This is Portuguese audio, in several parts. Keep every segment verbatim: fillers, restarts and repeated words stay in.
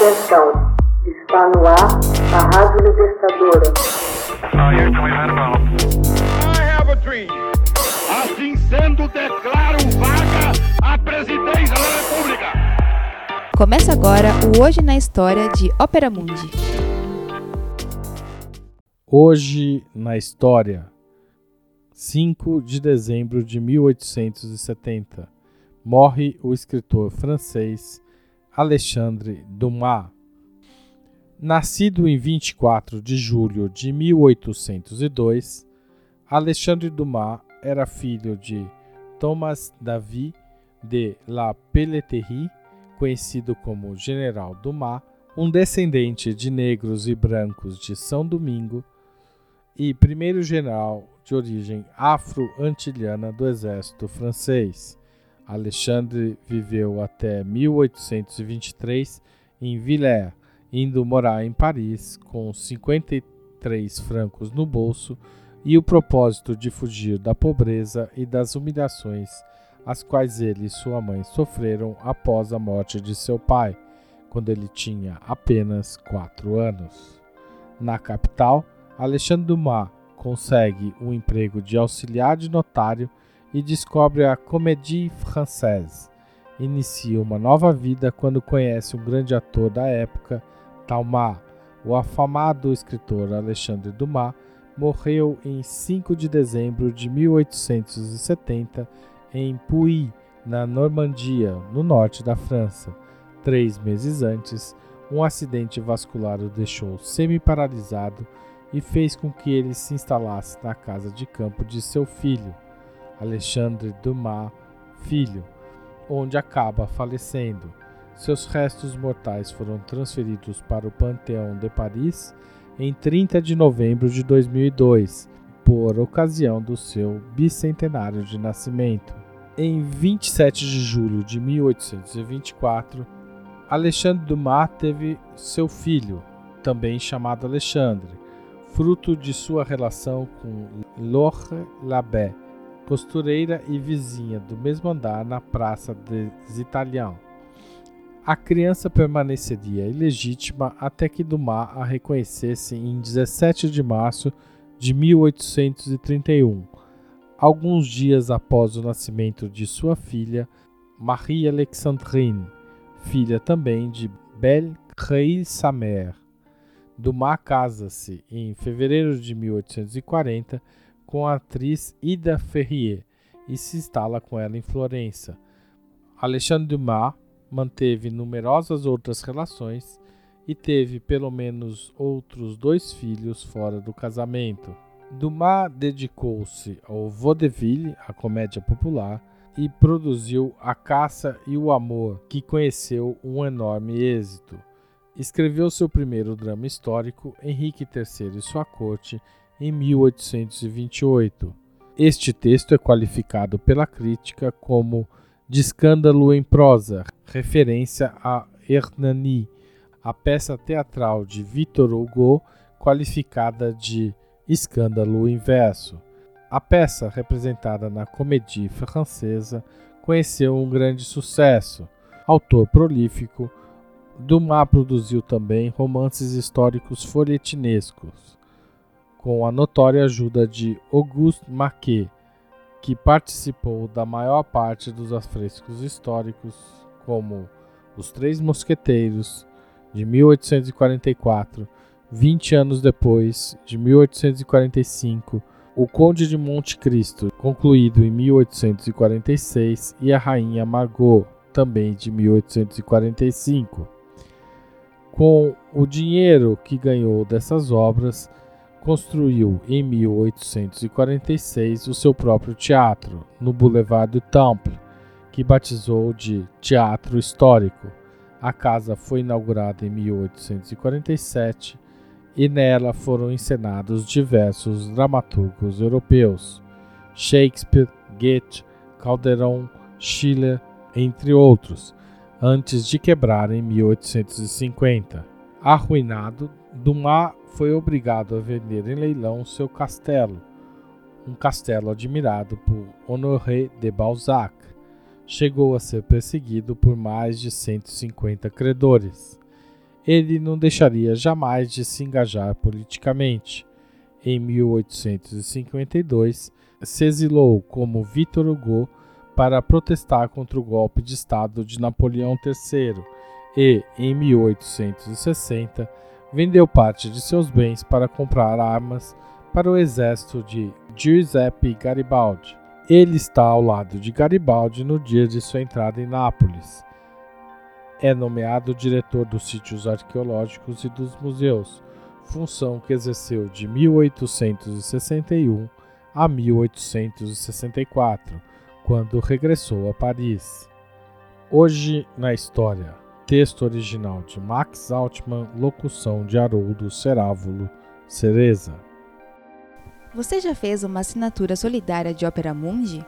Atenção, está no ar a Rádio Libertadora. I have a dream. Assim sendo, declaro vaga a presidência da República. Começa agora o Hoje na História de Opera Mundi. Hoje na História, cinco de dezembro de mil oitocentos e setenta, morre o escritor francês Alexandre Dumas. Nascido em vinte e quatro de julho de mil oitocentos e dois, Alexandre Dumas era filho de Thomas David de La Pelleterie, conhecido como General Dumas, um descendente de negros e brancos de São Domingo e primeiro general de origem afro-antiliana do exército francês. Alexandre viveu até mil oitocentos e vinte e três em Villers, indo morar em Paris com cinquenta e três francos no bolso e o propósito de fugir da pobreza e das humilhações às quais ele e sua mãe sofreram após a morte de seu pai, quando ele tinha apenas quatro anos. Na capital, Alexandre Dumas consegue um emprego de auxiliar de notário e descobre a Comédie Française. Inicia uma nova vida quando conhece um grande ator da época, Talma. O afamado escritor Alexandre Dumas morreu em cinco de dezembro de mil oitocentos e setenta em Puy, na Normandia, no norte da França. Três meses antes, um acidente vascular o deixou semi-paralisado e fez com que ele se instalasse na casa de campo de seu filho, Alexandre Dumas Filho, onde acaba falecendo. Seus restos mortais foram transferidos para o Panteão de Paris em trinta de novembro de dois mil e dois, por ocasião do seu bicentenário de nascimento. Em vinte e sete de julho de mil oitocentos e vinte e quatro, Alexandre Dumas teve seu filho, também chamado Alexandre, fruto de sua relação com Laure Labay, costureira e vizinha do mesmo andar na Praça des Italiens. A criança permaneceria ilegítima até que Dumas a reconhecesse em dezessete de março de mil oitocentos e trinta e um, alguns dias após o nascimento de sua filha, Marie Alexandrine, filha também de Belle Crey Samer. Dumas casa-se em fevereiro de mil oitocentos e quarenta com a atriz Ida Ferrier e se instala com ela em Florença. Alexandre Dumas manteve numerosas outras relações e teve pelo menos outros dois filhos fora do casamento. Dumas dedicou-se ao Vaudeville, a comédia popular, e produziu A Caça e o Amor, que conheceu um enorme êxito. Escreveu seu primeiro drama histórico, Henrique terceiro e sua corte, em mil oitocentos e vinte e oito. Este texto é qualificado pela crítica como de escândalo em prosa, referência a Hernani, a peça teatral de Victor Hugo, qualificada de escândalo em verso. A peça, representada na Comédie Française, conheceu um grande sucesso. Autor prolífico, Dumas produziu também romances históricos folhetinescos, com a notória ajuda de Auguste Maquet, que participou da maior parte dos afrescos históricos, como Os Três Mosqueteiros, de mil oitocentos e quarenta e quatro, vinte anos depois, de mil oitocentos e quarenta e cinco, O Conde de Monte Cristo, concluído em mil oitocentos e quarenta e seis, e A Rainha Margot, também de mil oitocentos e quarenta e cinco. Com o dinheiro que ganhou dessas obras, construiu em mil oitocentos e quarenta e seis o seu próprio teatro, no Boulevard du Temple, que batizou de Teatro Histórico. A casa foi inaugurada em mil oitocentos e quarenta e sete e nela foram encenados diversos dramaturgos europeus, Shakespeare, Goethe, Calderon, Schiller, entre outros, antes de quebrar em mil oitocentos e cinquenta. Arruinado, Dumas foi obrigado a vender em leilão seu castelo, um castelo admirado por Honoré de Balzac. Chegou a ser perseguido por mais de cento e cinquenta credores. ele não deixaria jamais de se engajar politicamente. Em mil oitocentos e cinquenta e dois, se exilou como Victor Hugo para protestar contra o golpe de Estado de Napoleão terceiro e, em mil oitocentos e sessenta, vendeu parte de seus bens para comprar armas para o exército de Giuseppe Garibaldi. Ele está ao lado de Garibaldi no dia de sua entrada em Nápoles. É nomeado diretor dos sítios arqueológicos e dos museus, função que exerceu de mil oitocentos e sessenta e um a mil oitocentos e sessenta e quatro, quando regressou a Paris. Hoje na História. Texto original de Max Altman, locução de Haroldo Cerávulo Cereza. Você já fez uma assinatura solidária de Opera Mundi?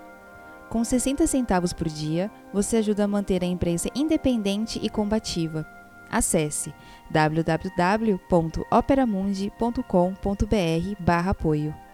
Com sessenta centavos por dia, você ajuda a manter a imprensa independente e combativa. Acesse w w w ponto opera mundi ponto com ponto b r barra apoio.